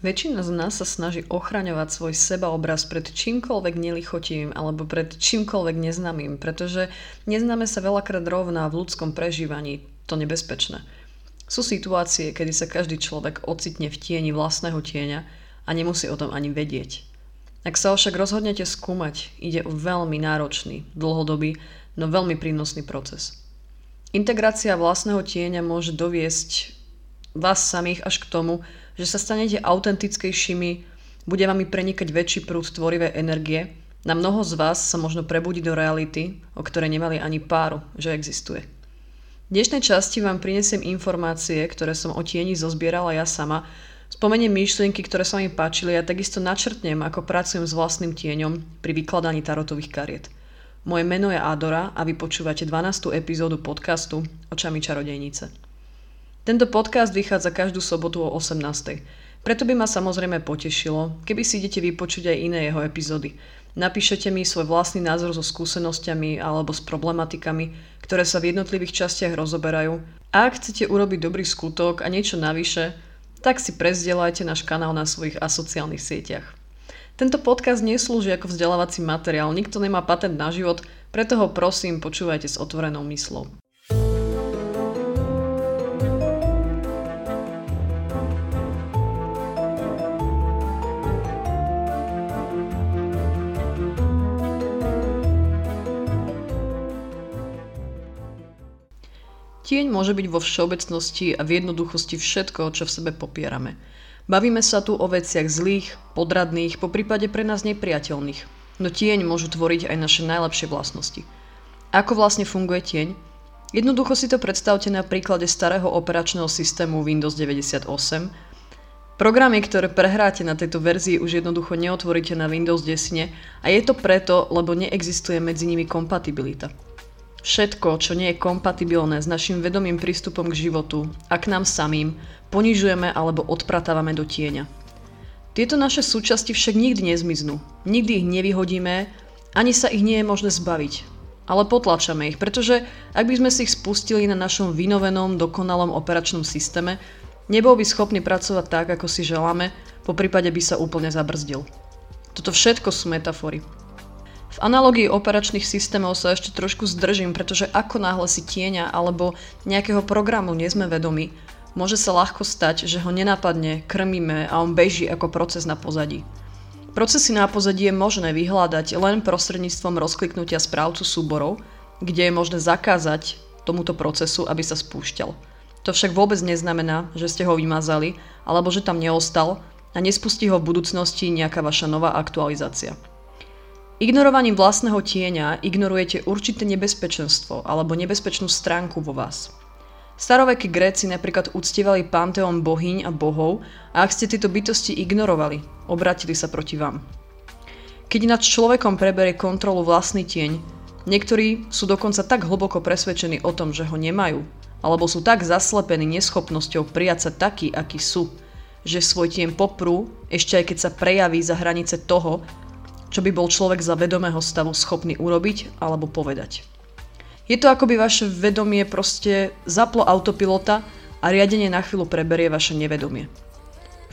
Väčšina z nás sa snaží ochraňovať svoj sebaobraz pred čímkoľvek nelichotím alebo pred čímkoľvek neznámym, pretože neznáme sa veľakrát rovná v ľudskom prežívaní to nebezpečné. Sú situácie, kedy sa každý človek ocitne v tieni vlastného tieňa a nemusí o tom ani vedieť. Ak sa však rozhodnete skúmať, ide o veľmi náročný, dlhodobý, no veľmi prínosný proces. Integrácia vlastného tieňa môže doviesť vás samých až k tomu, že sa stanete autentickejšími, bude vami prenikať väčší prúd tvorivej energie, na mnoho z vás sa možno prebudí do reality, o ktorej nemali ani páru, že existuje. V dnešnej časti vám prinesiem informácie, ktoré som o tieni zozbierala ja sama, spomeniem myšlienky, ktoré sa mi páčili a takisto načrtnem, ako pracujem s vlastným tieňom pri vykladaní tarotových kariet. Moje meno je Adora a vy počúvate 12. epizódu podcastu Očami čarodejnice. Tento podcast vychádza každú sobotu o 18:00. Preto by ma samozrejme potešilo, keby si idete vypočuť aj iné jeho epizódy. Napíšete mi svoj vlastný názor so skúsenosťami alebo s problematikami, ktoré sa v jednotlivých častiach rozoberajú. A ak chcete urobiť dobrý skutok a niečo navyše, tak si prezdieľajte náš kanál na svojich asociálnych sieťach. Tento podcast neslúži ako vzdelávací materiál, nikto nemá patent na život, preto ho prosím počúvajte s otvorenou mysľou. Tieň môže byť vo všeobecnosti a v jednoduchosti všetko, čo v sebe popierame. Bavíme sa tu o veciach zlých, podradných, poprípade pre nás nepriateľných. No tieň môžu tvoriť aj naše najlepšie vlastnosti. Ako vlastne funguje tieň? Jednoducho si to predstavte na príklade starého operačného systému Windows 98. Programy, ktoré prehráte na tejto verzii, už jednoducho neotvoríte na Windows 10 a je to preto, lebo neexistuje medzi nimi kompatibilita. Všetko, čo nie je kompatibilné s našim vedomým prístupom k životu a k nám samým, ponižujeme alebo odpratávame do tieňa. Tieto naše súčasti však nikdy nezmiznú, nikdy ich nevyhodíme, ani sa ich nie je možné zbaviť. Ale potlačame ich, pretože ak by sme si ich spustili na našom vynovenom, dokonalom operačnom systéme, nebol by schopný pracovať tak, ako si želáme, poprípade by sa úplne zabrzdil. Toto všetko sú metafory. V analógii operačných systémov sa ešte trošku zdržím, pretože ako náhle si tieňa alebo nejakého programu nie sme vedomi, môže sa ľahko stať, že ho nenápadne krmíme a on beží ako proces na pozadí. Procesy na pozadí je možné vyhľadať len prostredníctvom rozkliknutia správcu súborov, kde je možné zakázať tomuto procesu, aby sa spúšťal. To však vôbec neznamená, že ste ho vymazali alebo že tam neostal a nespustí ho v budúcnosti nejaká vaša nová aktualizácia. Ignorovaním vlastného tieňa ignorujete určité nebezpečenstvo alebo nebezpečnú stránku vo vás. Starovekí Gréci napríklad uctievali panteón bohyň a bohov a ak ste tieto bytosti ignorovali, obrátili sa proti vám. Keď nad človekom preberie kontrolu vlastný tieň, niektorí sú dokonca tak hlboko presvedčení o tom, že ho nemajú, alebo sú tak zaslepení neschopnosťou prijať sa takí, akí sú, že svoj tieň poprú, ešte aj keď sa prejaví za hranice toho, čo by bol človek za vedomého stavu schopný urobiť alebo povedať. Je to akoby vaše vedomie proste zaplo autopilota a riadenie na chvíľu preberie vaše nevedomie.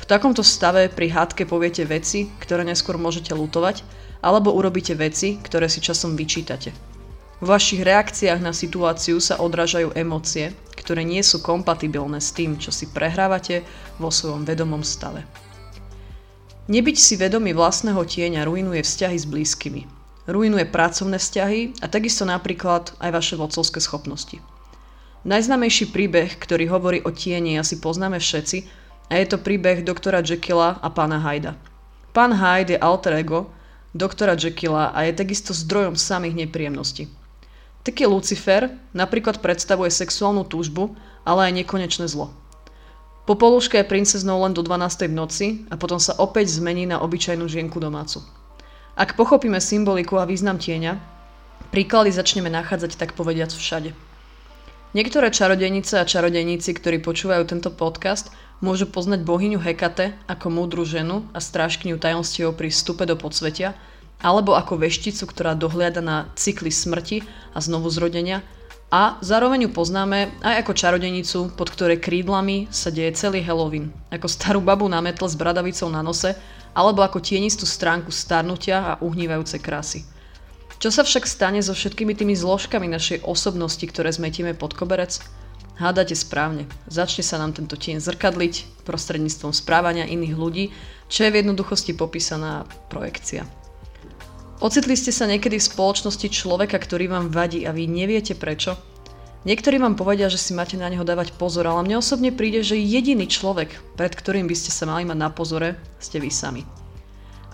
V takomto stave pri hádke poviete veci, ktoré neskôr môžete lutovať, alebo urobíte veci, ktoré si časom vyčítate. V vašich reakciách na situáciu sa odrážajú emócie, ktoré nie sú kompatibilné s tým, čo si prehrávate vo svojom vedomom stave. Nebyť si vedomý vlastného tieňa ruinuje vzťahy s blízkymi. Ruinuje pracovné vzťahy a takisto napríklad aj vaše vodcovské schopnosti. Najznámejší príbeh, ktorý hovorí o tieni, asi poznáme všetci a je to príbeh doktora Jekylla a pána Hyda. Pán Hyde je alter ego doktora Jekylla a je takisto zdrojom samých nepríjemností. Taký Lucifer napríklad predstavuje sexuálnu túžbu, ale aj nekonečné zlo. Popoluška je princeznou len do 12:00 v noci a potom sa opäť zmení na obyčajnú žienku domácu. Ak pochopíme symboliku a význam tieňa, príklady začneme nachádzať tak povediac všade. Niektoré čarodejnice a čarodejníci, ktorí počúvajú tento podcast, môžu poznať bohyňu Hekate ako múdru ženu a strážkyňu tajomstiev pri vstupe do podsvetia, alebo ako vešticu, ktorá dohliada na cykly smrti a znovuzrodenia, a zároveň ju poznáme aj ako čarodenicu, pod ktorej krídlami sa deje celý Halloween. Ako starú babu na metle s bradavicou na nose, alebo ako tienistú stránku starnutia a uhnívajúce krásy. Čo sa však stane so všetkými tými zložkami našej osobnosti, ktoré zmetieme pod koberec? Hádate správne. Začne sa nám tento tieň zrkadliť prostredníctvom správania iných ľudí, čo je v jednoduchosti popísaná projekcia. Ocitli ste sa niekedy v spoločnosti človeka, ktorý vám vadí a vy neviete prečo? Niektorí vám povedia, že si máte na neho dávať pozor, ale mne osobne príde, že jediný človek, pred ktorým by ste sa mali mať na pozore, ste vy sami.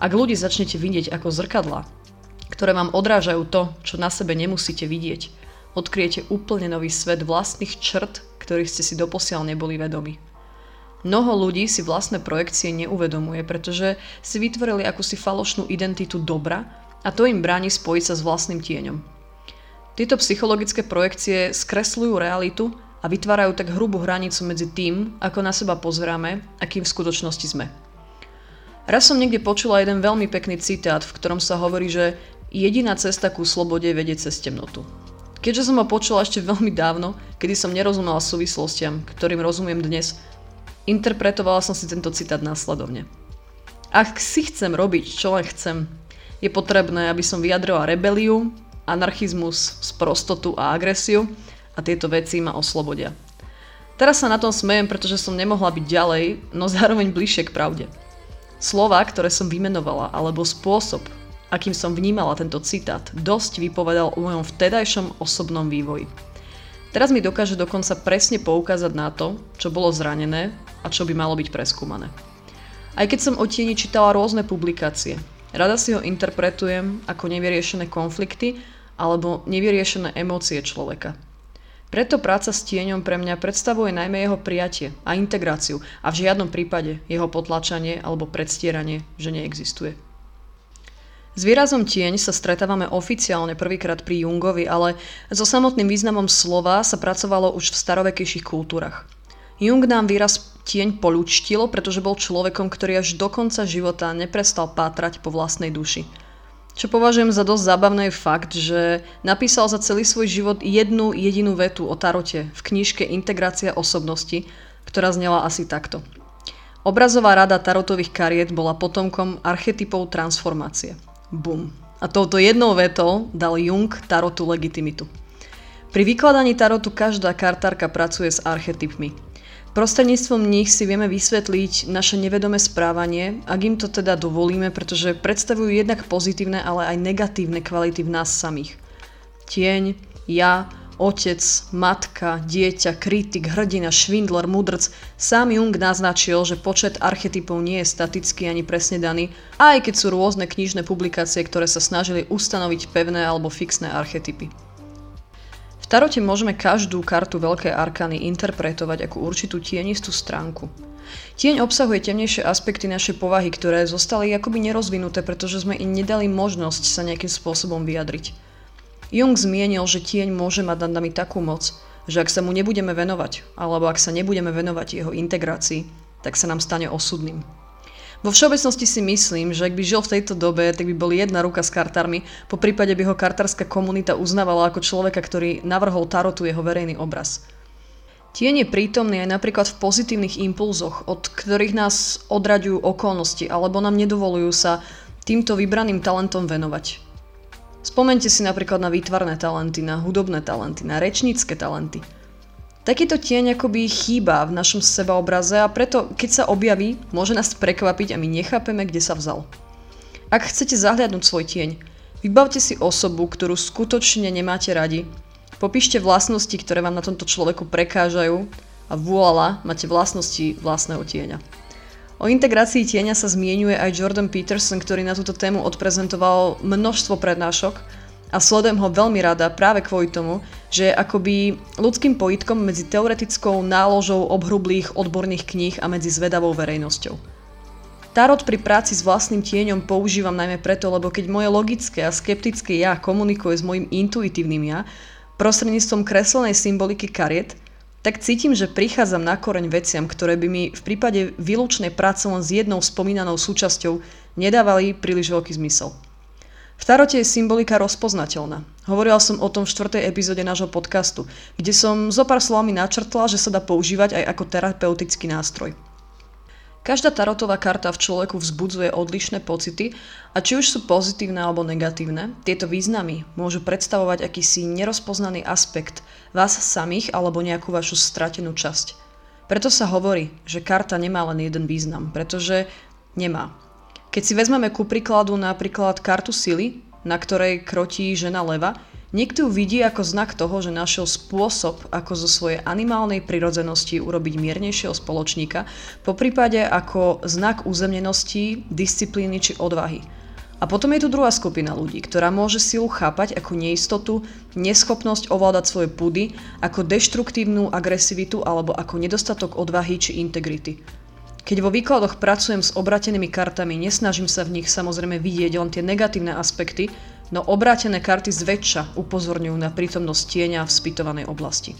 Ak ľudí začnete vidieť ako zrkadlá, ktoré vám odrážajú to, čo na sebe nemusíte vidieť, odkryjete úplne nový svet vlastných črt, ktorých ste si doposiaľ neboli vedomi. Mnoho ľudí si vlastné projekcie neuvedomuje, pretože si vytvorili akúsi falošnú identitu dobra, a to im bráni spojiť sa s vlastným tieňom. Tieto psychologické projekcie skresľujú realitu a vytvárajú tak hrubú hranicu medzi tým, ako na seba pozeráme a kým v skutočnosti sme. Raz som niekde počula jeden veľmi pekný citát, v ktorom sa hovorí, že jediná cesta ku slobode vedie cez temnotu. Keďže som ho počula ešte veľmi dávno, kedy som nerozumela súvislostiam, ktorým rozumiem dnes, interpretovala som si tento citát následovne. Ak si chcem robiť, čo len chcem, je potrebné, aby som vyjadrila rebeliu, anarchizmus, sprostotu a agresiu a tieto veci ma oslobodia. Teraz sa na tom smejem, pretože som nemohla byť ďalej, no zároveň bližšie k pravde. Slová, ktoré som vymenovala, alebo spôsob, akým som vnímala tento citát, dosť vypovedal o mojom vtedajšom osobnom vývoji. Teraz mi dokáže dokonca presne poukázať na to, čo bolo zranené a čo by malo byť preskúmané. Aj keď som o tieni čítala rôzne publikácie, rada si ho interpretujem ako nevyriešené konflikty alebo nevyriešené emócie človeka. Preto práca s tieňom pre mňa predstavuje najmä jeho prijatie a integráciu a v žiadnom prípade jeho potlačanie alebo predstieranie, že neexistuje. S výrazom tieň sa stretávame oficiálne prvýkrát pri Jungovi, ale so samotným významom slova sa pracovalo už v starovekejších kultúrach. Jung nám výraz tieň poľúčtilo, pretože bol človekom, ktorý až do konca života neprestal pátrať po vlastnej duši. Čo považujem za dosť zábavný fakt, že napísal za celý svoj život jednu jedinú vetu o tarote v knižke Integrácia osobnosti, ktorá znela asi takto. Obrazová rada tarotových kariet bola potomkom archetypov transformácie. Bum. A touto jednou vetou dal Jung tarotu legitimitu. Pri vykladaní tarotu každá kartárka pracuje s archetypmi. Prostredníctvom nich si vieme vysvetliť naše nevedomé správanie, ak im to teda dovolíme, pretože predstavujú jednak pozitívne, ale aj negatívne kvality v nás samých. Tieň, ja, otec, matka, dieťa, kritik, hrdina, švindler, mudrc. Sám Jung naznačil, že počet archetypov nie je statický ani presne daný, aj keď sú rôzne knižné publikácie, ktoré sa snažili ustanoviť pevné alebo fixné archetypy. V tarote môžeme každú kartu veľkej arkany interpretovať ako určitú tienistú stránku. Tieň obsahuje temnejšie aspekty našej povahy, ktoré zostali akoby nerozvinuté, pretože sme im nedali možnosť sa nejakým spôsobom vyjadriť. Jung zmienil, že tieň môže mať nad nami takú moc, že ak sa mu nebudeme venovať, alebo ak sa nebudeme venovať jeho integrácii, tak sa nám stane osudným. Vo všeobecnosti si myslím, že ak by žil v tejto dobe, tak by bol jedna ruka s kartármi, poprípade by ho kartárska komunita uznávala ako človeka, ktorý navrhol tarotu jeho verejný obraz. Tieň je prítomný aj napríklad v pozitívnych impulzoch, od ktorých nás odraďujú okolnosti alebo nám nedovolujú sa týmto vybraným talentom venovať. Spomeňte si napríklad na výtvarné talenty, na hudobné talenty, na rečnícke talenty. Takýto tieň akoby chýba v našom sebaobraze a preto, keď sa objaví, môže nás prekvapiť a my nechápeme, kde sa vzal. Ak chcete zahliadnúť svoj tieň, vybavte si osobu, ktorú skutočne nemáte radi, popíšte vlastnosti, ktoré vám na tomto človeku prekážajú a voilà, máte vlastnosti vlastného tieňa. O integrácii tieňa sa zmieňuje aj Jordan Peterson, ktorý na túto tému odprezentoval množstvo prednášok, a sledujem ho veľmi rada práve kvôli tomu, že je akoby ľudským pojitkom medzi teoretickou náložou obhrublých odborných kníh a medzi zvedavou verejnosťou. Tarot pri práci s vlastným tieňom používam najmä preto, lebo keď moje logické a skeptické ja komunikuje s mojim intuitívnym ja prostredníctvom kreslenej symboliky kariet, tak cítim, že prichádzam na koreň veciam, ktoré by mi v prípade výlučnej práce len s jednou spomínanou súčasťou nedávali príliš veľký zmysel. V tarote je symbolika rozpoznateľná Hovorila som o tom v 4. epizóde nášho podcastu, kde som zo pár slovami načrtla, že sa dá používať aj ako terapeutický nástroj. Každá tarotová karta v človeku vzbudzuje odlišné pocity a či už sú pozitívne alebo negatívne, tieto významy môžu predstavovať akýsi nerozpoznaný aspekt vás samých alebo nejakú vašu stratenú časť. Preto sa hovorí, že karta nemá len jeden význam, pretože nemá. Keď si vezmeme ku príkladu napríklad kartu sily, na ktorej krotí žena leva, niekto ju vidí ako znak toho, že našiel spôsob, ako zo svojej animálnej prirodzenosti urobiť miernejšieho spoločníka, poprípade ako znak uzemnenosti, disciplíny či odvahy. A potom je tu druhá skupina ľudí, ktorá môže silu chápať ako neistotu, neschopnosť ovládať svoje pudy, ako deštruktívnu agresivitu alebo ako nedostatok odvahy či integrity. Keď vo výkladoch pracujem s obrátenými kartami, nesnažím sa v nich samozrejme vidieť len tie negatívne aspekty, no obrátené karty zväčša upozorňujú na prítomnosť tieňa v spytovanej oblasti.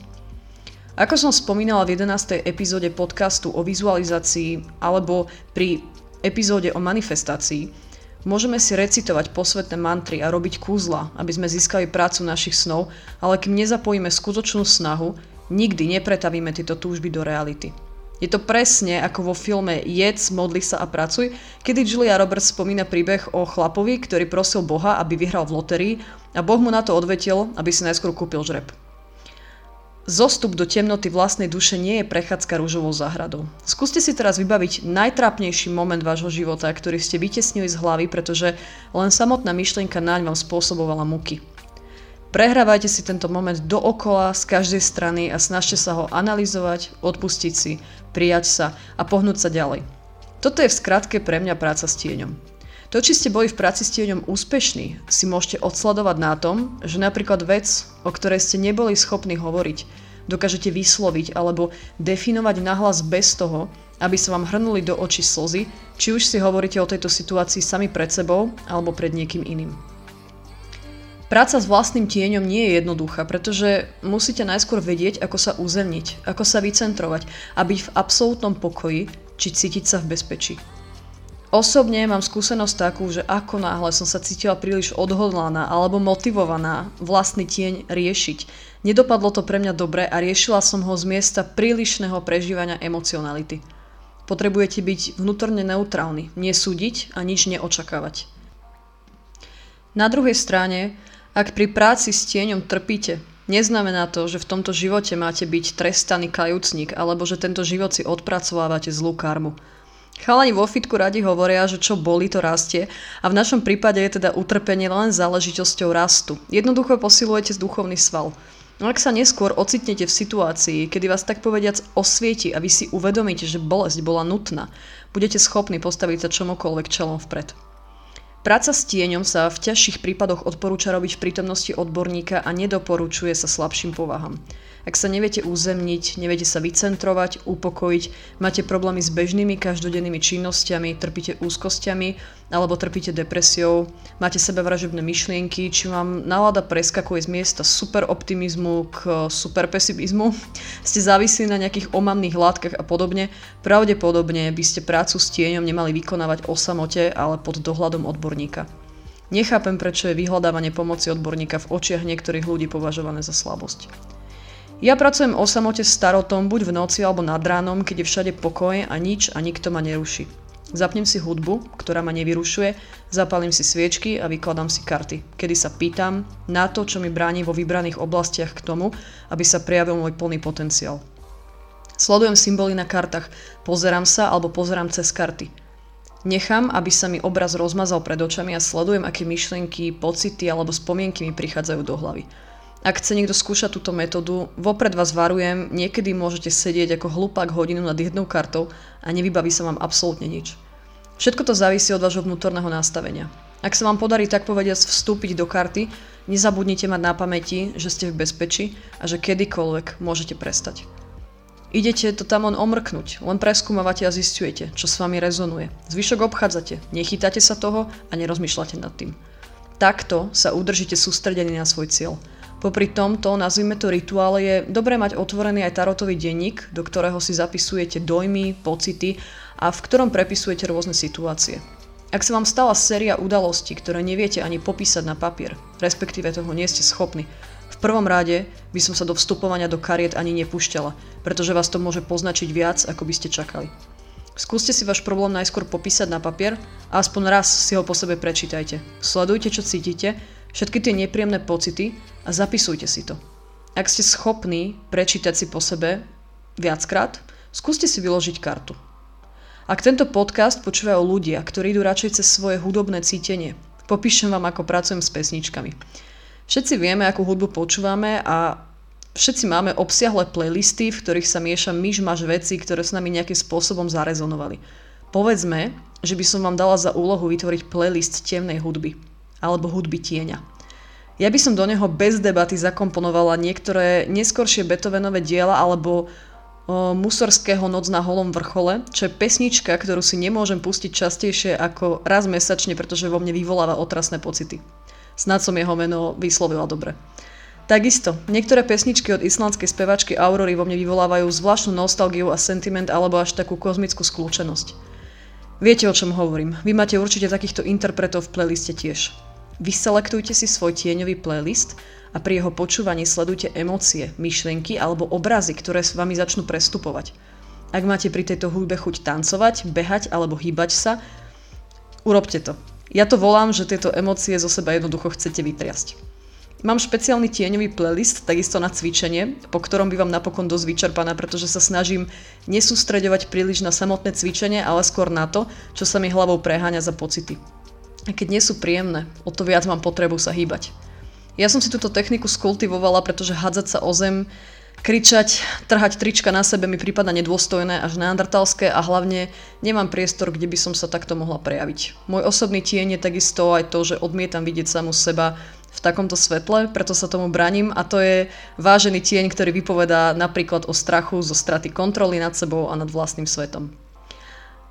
Ako som spomínala v 11. epizóde podcastu o vizualizácii alebo pri epizóde o manifestácii, môžeme si recitovať posvetné mantry a robiť kúzla, aby sme získali prácu našich snov, ale kým nezapojíme skutočnú snahu, nikdy nepretavíme tieto túžby do reality. Je to presne ako vo filme Jedz, modli sa a pracuj, kedy Julia Roberts spomína príbeh o chlapovi, ktorý prosil Boha, aby vyhral v lotérii a Boh mu na to odvetil, aby si najskôr kúpil žreb. Zostup do temnoty vlastnej duše nie je prechádzka ružovou záhradou. Skúste si teraz vybaviť najtrápnejší moment vášho života, ktorý ste vytesnili z hlavy, pretože len samotná myšlienka naň vám spôsobovala múky. Prehrávajte si tento moment dookola, z každej strany a snažte sa ho analyzovať, odpustiť si, prijať sa a pohnúť sa ďalej. Toto je v skratke pre mňa práca s tieňom. To, či ste boli v práci s tieňom úspešní, si môžete odsledovať na tom, že napríklad vec, o ktorej ste neboli schopní hovoriť, dokážete vysloviť alebo definovať nahlas bez toho, aby sa vám hrnuli do očí slzy, či už si hovoríte o tejto situácii sami pred sebou alebo pred niekým iným. Práca s vlastným tieňom nie je jednoduchá, pretože musíte najskôr vedieť, ako sa uzemniť, ako sa vycentrovať a byť v absolútnom pokoji, či cítiť sa v bezpečí. Osobne mám skúsenosť takú, že ako náhle som sa cítila príliš odhodlaná alebo motivovaná vlastný tieň riešiť, nedopadlo to pre mňa dobre a riešila som ho z miesta prílišného prežívania emocionality. Potrebujete byť vnútorne neutrálny, nesúdiť a nič neočakávať. Na druhej strane, ak pri práci s tieňom trpíte, neznamená to, že v tomto živote máte byť trestaný kajúcnik alebo že tento život si odpracovávate zlú karmu. Chalani vo fitku radi hovoria, že čo boli, to rastie a v našom prípade je teda utrpenie len záležitosťou rastu. Jednoducho posilujete duchovný sval. Ak sa neskôr ocitnete v situácii, kedy vás tak povediac osvieti a vy si uvedomíte, že bolesť bola nutná, budete schopní postaviť sa čomukoľvek čelom vpred. Práca s tieňom sa v ťažších prípadoch odporúča robiť v prítomnosti odborníka a nedoporučuje sa slabším povahám. Ak sa neviete uzemniť, neviete sa vycentrovať, upokojiť, máte problémy s bežnými každodennými činnosťami, trpíte úzkosťami alebo trpíte depresiou, máte sebevražebné myšlienky, či vám nálada preskakuje z miesta superoptimizmu k superpesimizmu, ste závislí na nejakých omamných látkach a podobne, pravdepodobne by ste prácu s tieňom nemali vykonávať o samote, ale pod dohľadom odborníka. Nechápem, prečo je vyhľadávanie pomoci odborníka v očiach niektorých ľudí považované za slabosť. Ja pracujem o samote s tarotom buď v noci alebo nad ránom, keď je všade pokoj a nič a nikto ma neruší. Zapnem si hudbu, ktorá ma nevyrušuje, zapalím si sviečky a vykladám si karty, kedy sa pýtam na to, čo mi bráni vo vybraných oblastiach k tomu, aby sa prejavil môj plný potenciál. Sledujem symboly na kartách, pozerám sa alebo pozerám cez karty. Nechám, aby sa mi obraz rozmazal pred očami a sledujem, aké myšlienky, pocity alebo spomienky mi prichádzajú do hlavy. Ak chce niekto skúšať túto metódu, vopred vás varujem, niekedy môžete sedieť ako hlupák hodinu nad jednou kartou a nevybaví sa vám absolútne nič. Všetko to závisí od vášho vnútorného nastavenia. Ak sa vám podarí tak povediac vstúpiť do karty, nezabudnite mať na pamäti, že ste v bezpečí a že kedykoľvek môžete prestať. Idete to tam len omrknúť, len preskúmavate a zisťujete, čo s vami rezonuje. Zvyšok obchádzate, nechytáte sa toho a nerozmýšľate nad tým. Takto sa udržíte sústredení na svoj cieľ. Popri tomto, nazvime to rituál, je dobré mať otvorený aj tarotový denník, do ktorého si zapisujete dojmy, pocity a v ktorom prepisujete rôzne situácie. Ak sa vám stala séria udalostí, ktoré neviete ani popísať na papier, respektíve toho nie ste schopní, v prvom rade by som sa do vstupovania do kariet ani nepúšťala, pretože vás to môže poznačiť viac, ako by ste čakali. Skúste si váš problém najskôr popísať na papier a aspoň raz si ho po sebe prečítajte. Sledujte, čo cítite, všetky tie nepríjemné pocity a zapisujte si to. Ak ste schopní prečítať si po sebe viackrát, skúste si vyložiť kartu. Ak tento podcast počúvajú ľudia, ktorí idú radšej cez svoje hudobné cítenie, popíšem vám, ako pracujem s pesničkami. Všetci vieme, akú hudbu počúvame a všetci máme obsiahle playlisty, v ktorých sa mieša myšmaš veci, ktoré s nami nejakým spôsobom zarezonovali. Povedzme, že by som vám dala za úlohu vytvoriť playlist temnej hudby alebo hudby tieňa. Ja by som do neho bez debaty zakomponovala niektoré neskoršie Beethovenové diela alebo Mussorgského Noc na holom vrchole, čo je pesnička, ktorú si nemôžem pustiť častejšie ako raz mesačne, pretože vo mne vyvoláva otrasné pocity. Snáď som jeho meno vyslovila dobre. Takisto, niektoré pesničky od islandskej spevačky Aurory vo mne vyvolávajú zvláštnu nostalgiu a sentiment alebo až takú kozmickú skľúčenosť. Viete, o čom hovorím. Vy máte určite takýchto interpretov v playliste tiež. Vyselektujte si svoj tieňový playlist a pri jeho počúvaní sledujte emócie, myšlienky alebo obrazy, ktoré s vami začnú prestupovať. Ak máte pri tejto hudbe chuť tancovať, behať alebo hýbať sa, urobte to. Ja to volám, že tieto emócie zo seba jednoducho chcete vytriasť. Mám špeciálny tieňový playlist, takisto na cvičenie, po ktorom by vám napokon dosť vyčerpaná, pretože sa snažím nesústreďovať príliš na samotné cvičenie, ale skôr na to, čo sa mi hlavou preháňa za pocity. A keď nie sú príjemné, o to viac mám potrebu sa hýbať. Ja som si túto techniku skultivovala, pretože hádzať sa o zem, kričať, trhať trička na sebe mi prípada nedôstojné až neandertalské a hlavne nemám priestor, kde by som sa takto mohla prejaviť. Môj osobný tieň je takisto aj to, že odmietam vidieť samu seba v takomto svetle, preto sa tomu braním a to je vážený tieň, ktorý vypovedá napríklad o strachu zo straty kontroly nad sebou a nad vlastným svetom.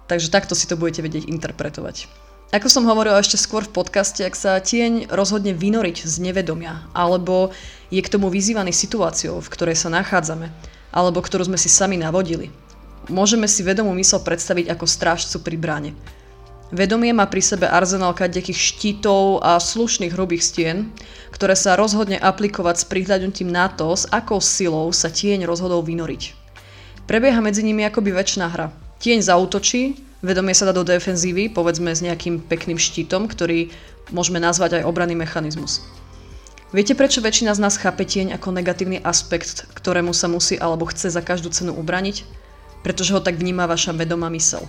Takže takto si to budete vedieť interpretovať. Ako som hovorila ešte skôr v podcaste, ak sa tieň rozhodne vynoriť z nevedomia, alebo je k tomu vyzývaný situáciou, v ktorej sa nachádzame, alebo ktorú sme si sami navodili. Môžeme si vedomú mysl predstaviť ako strážcu pri bráne. Vedomie má pri sebe arzenál kadekých štítov a slušných hrubých stien, ktoré sa rozhodne aplikovať s prihľadnutím na to, s akou silou sa tieň rozhodol vynoriť. Prebieha medzi nimi akoby večná hra. Tieň zaútočí, vedomie sa dá do defenzívy, povedzme s nejakým pekným štítom, ktorý môžeme nazvať aj obranný mechanizmus. Viete, prečo väčšina z nás chápe tieň ako negatívny aspekt, ktorému sa musí alebo chce za každú cenu ubraniť? Pretože ho tak vníma vaša vedomá mysel.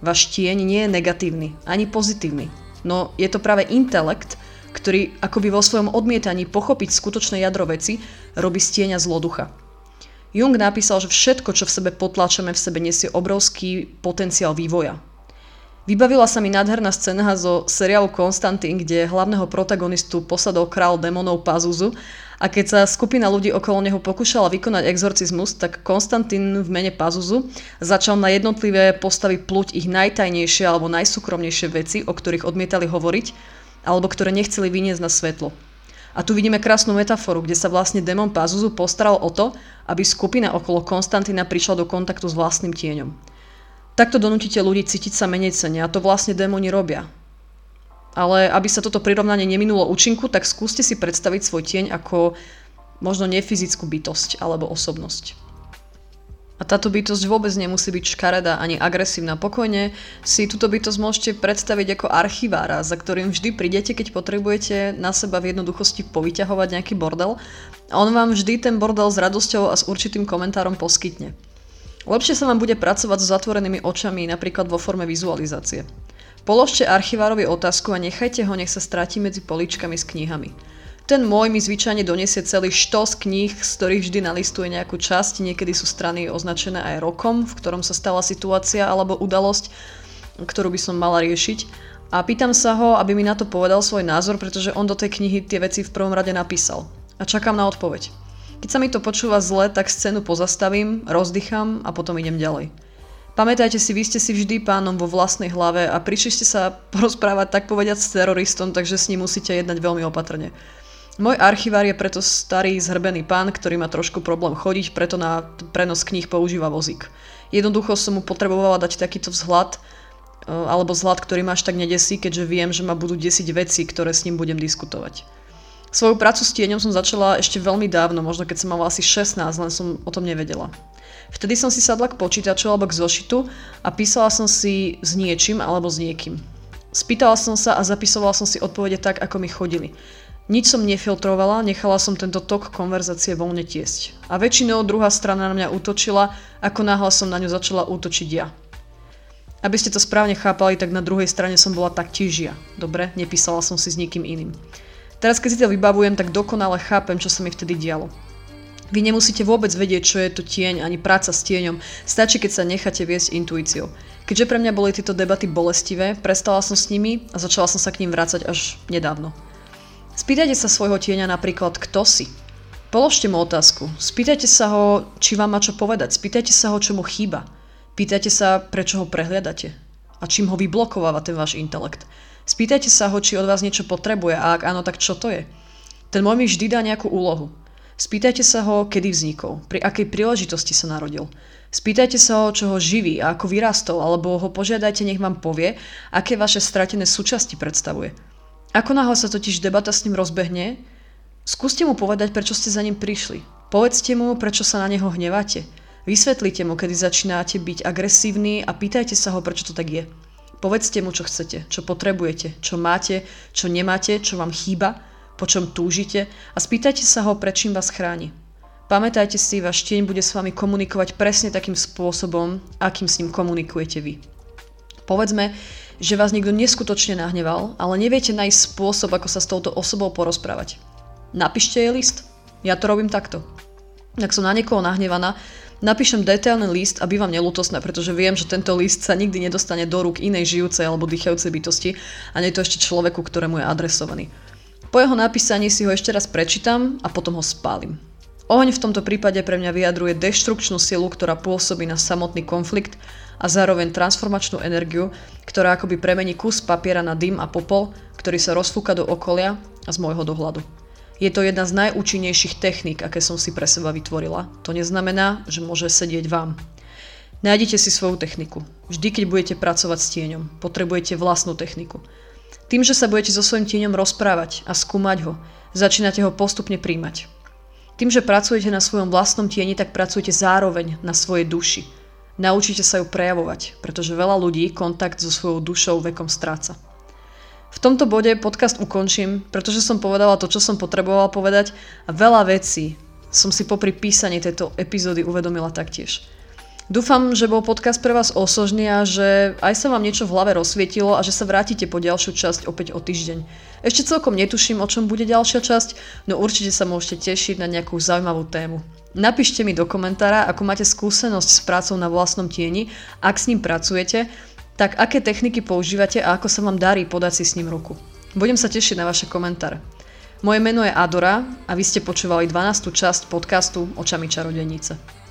Váš tieň nie je negatívny, ani pozitívny. No je to práve intelekt, ktorý akoby vo svojom odmietaní pochopiť skutočné jadro veci, robí z tieňa zloducha. Jung napísal, že všetko, čo v sebe potláčame, v sebe nesie obrovský potenciál vývoja. Vybavila sa mi nádherná scéna zo seriálu Constantine, kde hlavného protagonistu posadol král démonov Pazuzu a keď sa skupina ľudí okolo neho pokúšala vykonať exorcizmus, tak Constantine v mene Pazuzu začal na jednotlivé postavy pluť ich najtajnejšie alebo najsúkromnejšie veci, o ktorých odmietali hovoriť alebo ktoré nechceli vyniesť na svetlo. A tu vidíme krásnu metaforu, kde sa vlastne démon Pazuzu postaral o to, aby skupina okolo Konstantina prišla do kontaktu s vlastným tieňom. Takto donútite ľudí cítiť sa menejcenne a to vlastne démoni robia. Ale aby sa toto prirovnanie neminulo účinku, tak skúste si predstaviť svoj tieň ako možno nefyzickú bytosť alebo osobnosť. A táto bytosť vôbec nemusí byť škaredá ani agresívna. Pokojne si túto bytosť môžete predstaviť ako archivára, za ktorým vždy prídete, keď potrebujete na seba v jednoduchosti povyťahovať nejaký bordel. A on vám vždy ten bordel s radosťou a s určitým komentárom poskytne. Lepšie sa vám bude pracovať so zatvorenými očami, napríklad vo forme vizualizácie. Položte archivárovi otázku a nechajte ho, nech sa stráti medzi poličkami s knihami. Ten môj mi zvyčajne donesie celý štos kníh, z ktorých vždy nalistuje nejakú časť, niekedy sú strany označené aj rokom, v ktorom sa stala situácia alebo udalosť, ktorú by som mala riešiť. A pýtam sa ho, aby mi na to povedal svoj názor, pretože on do tej knihy tie veci v prvom rade napísal. A čakám na odpoveď. Keď sa mi to počúva zle, tak scénu pozastavím, rozdycham a potom idem ďalej. Pamätajte si, vy ste si vždy pánom vo vlastnej hlave a prišli ste sa porozprávať tak povediať s teroristom, takže s ním musíte jednať veľmi opatrne. Môj archivár je preto starý zhrbený pán, ktorý má trošku problém chodiť, preto na prenos kníh používa vozík. Jednoducho som mu potrebovala dať takýto vzhľad, alebo zlad, ktorý ma až tak nedesí, keďže viem, že ma budú desiť veci, ktoré s ním budem diskutovať. Svoju prácu s tieňom som začala ešte veľmi dávno, možno keď som mala asi 16, len som o tom nevedela. Vtedy som si sadla k počítaču alebo k zošitu a písala som si s niečím alebo s niekým. Spýtala som sa a zapisovala som si odpovede tak, ako mi chodili. Nič som nefiltrovala, nechala som tento tok konverzácie voľne tiesť. A väčšinou druhá strana na mňa útočila, ako náhle som na ňu začala útočiť ja. Aby ste to správne chápali, tak na druhej strane som bola taktiež ja. Dobre, nepísala som si s nikým iným. Teraz, keď si to vybavujem, tak dokonale chápem, čo sa mi vtedy dialo. Vy nemusíte vôbec vedieť, čo je to tieň, ani práca s tieňom. Stačí, keď sa necháte viesť intuíciou. Keďže pre mňa boli tieto debaty bolestivé, prestala som s nimi a začala som sa k ním vrácať až nedávno. Spýtajte sa svojho tieňa napríklad, kto si. Položte mu otázku. Spýtajte sa ho, či vám má čo povedať. Spýtajte sa ho, čo mu chýba. Pýtajte sa, prečo ho prehliadate a čím ho vyblokováva ten váš intelekt. Spýtajte sa ho, či od vás niečo potrebuje a ak áno, tak čo to je. Ten môj mi vždy dá nejakú úlohu. Spýtajte sa ho, kedy vznikol, pri akej príležitosti sa narodil. Spýtajte sa ho, čo ho živí a ako vyrastol, alebo ho požiadajte, nech vám povie, aké vaše stratené súčasti predstavuje. Ako náhle sa totiž debata s ním rozbehne, skúste mu povedať, prečo ste za ním prišli. Povedzte mu, prečo sa na neho hneváte. Vysvetlite mu, kedy začínate byť agresívni a pýtajte sa ho, prečo to tak je. Povedzte mu, čo chcete, čo potrebujete, čo máte, čo nemáte, čo vám chýba, po čom túžite a spýtajte sa ho, prečím vás chráni. Pamätajte si, váš tieň bude s vami komunikovať presne takým spôsobom, akým s ním komunikujete vy. Povedzme, že vás niekto neskutočne nahneval, ale neviete nájsť spôsob, ako sa s touto osobou porozprávať. Napíšte jej list. Ja to robím takto. Ak som na niekoho nahnevaná, napíšem detailný list a bývam neľútosná, pretože viem, že tento list sa nikdy nedostane do rúk inej žijúcej alebo dýchajúcej bytosti a nie je to ešte človeku, ktorému je adresovaný. Po jeho napísaní si ho ešte raz prečítam a potom ho spálim. Oheň v tomto prípade pre mňa vyjadruje deštrukčnú silu, ktorá pôsobí na samotný konflikt a zároveň transformačnú energiu, ktorá akoby premení kus papiera na dym a popol, ktorý sa rozfúka do okolia a z môjho dohľadu. Je to jedna z najúčinnejších techník, aké som si pre seba vytvorila. To neznamená, že môže sedieť vám. Nájdite si svoju techniku. Vždy, keď budete pracovať s tieňom, potrebujete vlastnú techniku. Tým, že sa budete so svojím tieňom rozprávať a skúmať ho, začínate ho postupne príjmať. Tým, že pracujete na svojom vlastnom tieni, tak pracujete zároveň na svojej duši. Naučite sa ju prejavovať, pretože veľa ľudí kontakt so svojou dušou vekom stráca. V tomto bode podcast ukončím, pretože som povedala to, čo som potrebovala povedať a veľa vecí som si popri písaní tejto epizódy uvedomila taktiež. Dúfam, že bol podcast pre vás osožný a že aj sa vám niečo v hlave rozsvietilo a že sa vrátite po ďalšiu časť opäť o týždeň. Ešte celkom netuším, o čom bude ďalšia časť, no určite sa môžete tešiť na nejakú zaujímavú tému. Napíšte mi do komentára, ako máte skúsenosť s prácou na vlastnom tieni, ak s ním pracujete, tak aké techniky používate a ako sa vám darí podať si s ním ruku. Budem sa tešiť na vaše komentáre. Moje meno je Adora a vy ste počúvali 12. časť podcastu Očami čarodejnice.